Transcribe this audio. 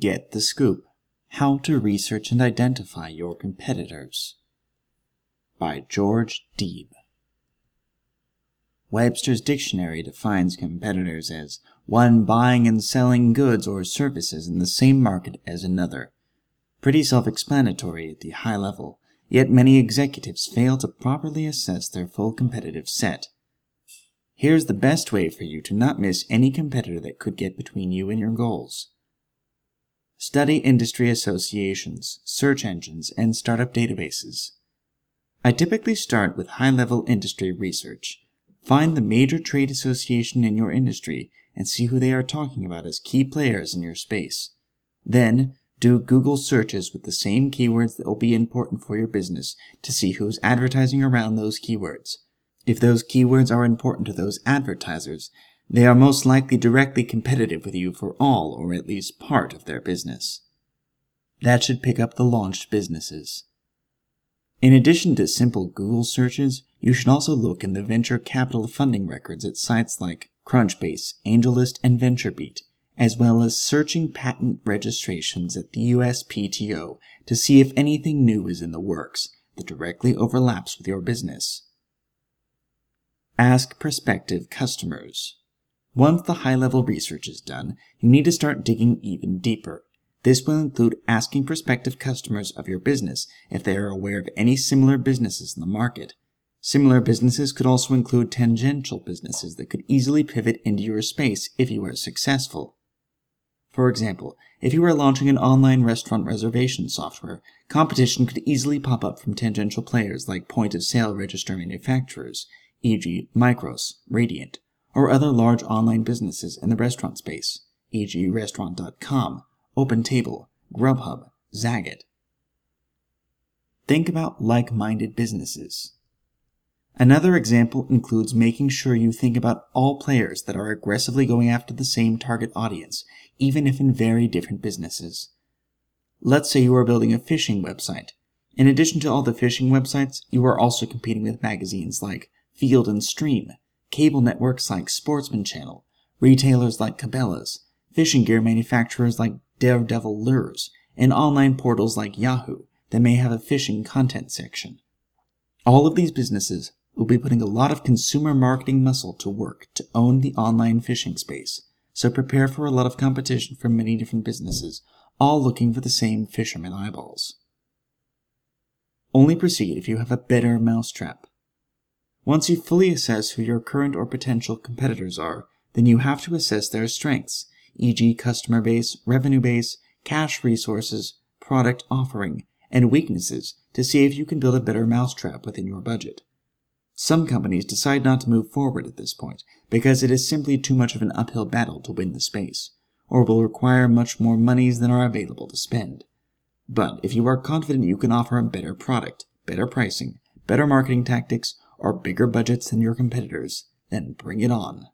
Get the Scoop: How to Research and Identify Your Competitors by George Deeb. Webster's Dictionary defines competitors as one buying and selling goods or services in the same market as another. Pretty self-explanatory at the high level, yet many executives fail to properly assess their full competitive set. Here's the best way for you to not miss any competitor that could get between you and your goals. Study industry associations, search engines, and startup databases. I typically start with high-level industry research. Find the major trade association in your industry and see who they are talking about as key players in your space. Then, do Google searches with the same keywords that will be important for your business to see who's advertising around those keywords. If those keywords are important to those advertisers, they are most likely directly competitive with you for all or at least part of their business. That should pick up the launched businesses. In addition to simple Google searches, you should also look in the venture capital funding records at sites like Crunchbase, AngelList, and VentureBeat, as well as searching patent registrations at the USPTO to see if anything new is in the works that directly overlaps with your business. Ask prospective customers. Once the high-level research is done, you need to start digging even deeper. This will include asking prospective customers of your business if they are aware of any similar businesses in the market. Similar businesses could also include tangential businesses that could easily pivot into your space if you are successful. For example, if you are launching an online restaurant reservation software, competition could easily pop up from tangential players like point-of-sale register manufacturers, e.g. Micros, Radiant, or other large online businesses in the restaurant space, e.g. Restaurant.com, OpenTable, Grubhub, Zagat. Think about like-minded businesses. Another example includes making sure you think about all players that are aggressively going after the same target audience, even if in very different businesses. Let's say you are building a fishing website. In addition to all the fishing websites, you are also competing with magazines like Field and Stream, cable networks like Sportsman Channel, retailers like Cabela's, fishing gear manufacturers like Daredevil Lures, and online portals like Yahoo that may have a fishing content section. All of these businesses will be putting a lot of consumer marketing muscle to work to own the online fishing space, so prepare for a lot of competition from many different businesses, all looking for the same fisherman eyeballs. Only proceed if you have a better mousetrap. Once you fully assess who your current or potential competitors are, then you have to assess their strengths, e.g. customer base, revenue base, cash resources, product offering, and weaknesses to see if you can build a better mousetrap within your budget. Some companies decide not to move forward at this point because it is simply too much of an uphill battle to win the space, or will require much more monies than are available to spend. But if you are confident you can offer a better product, better pricing, better marketing tactics, or bigger budgets than your competitors, then bring it on.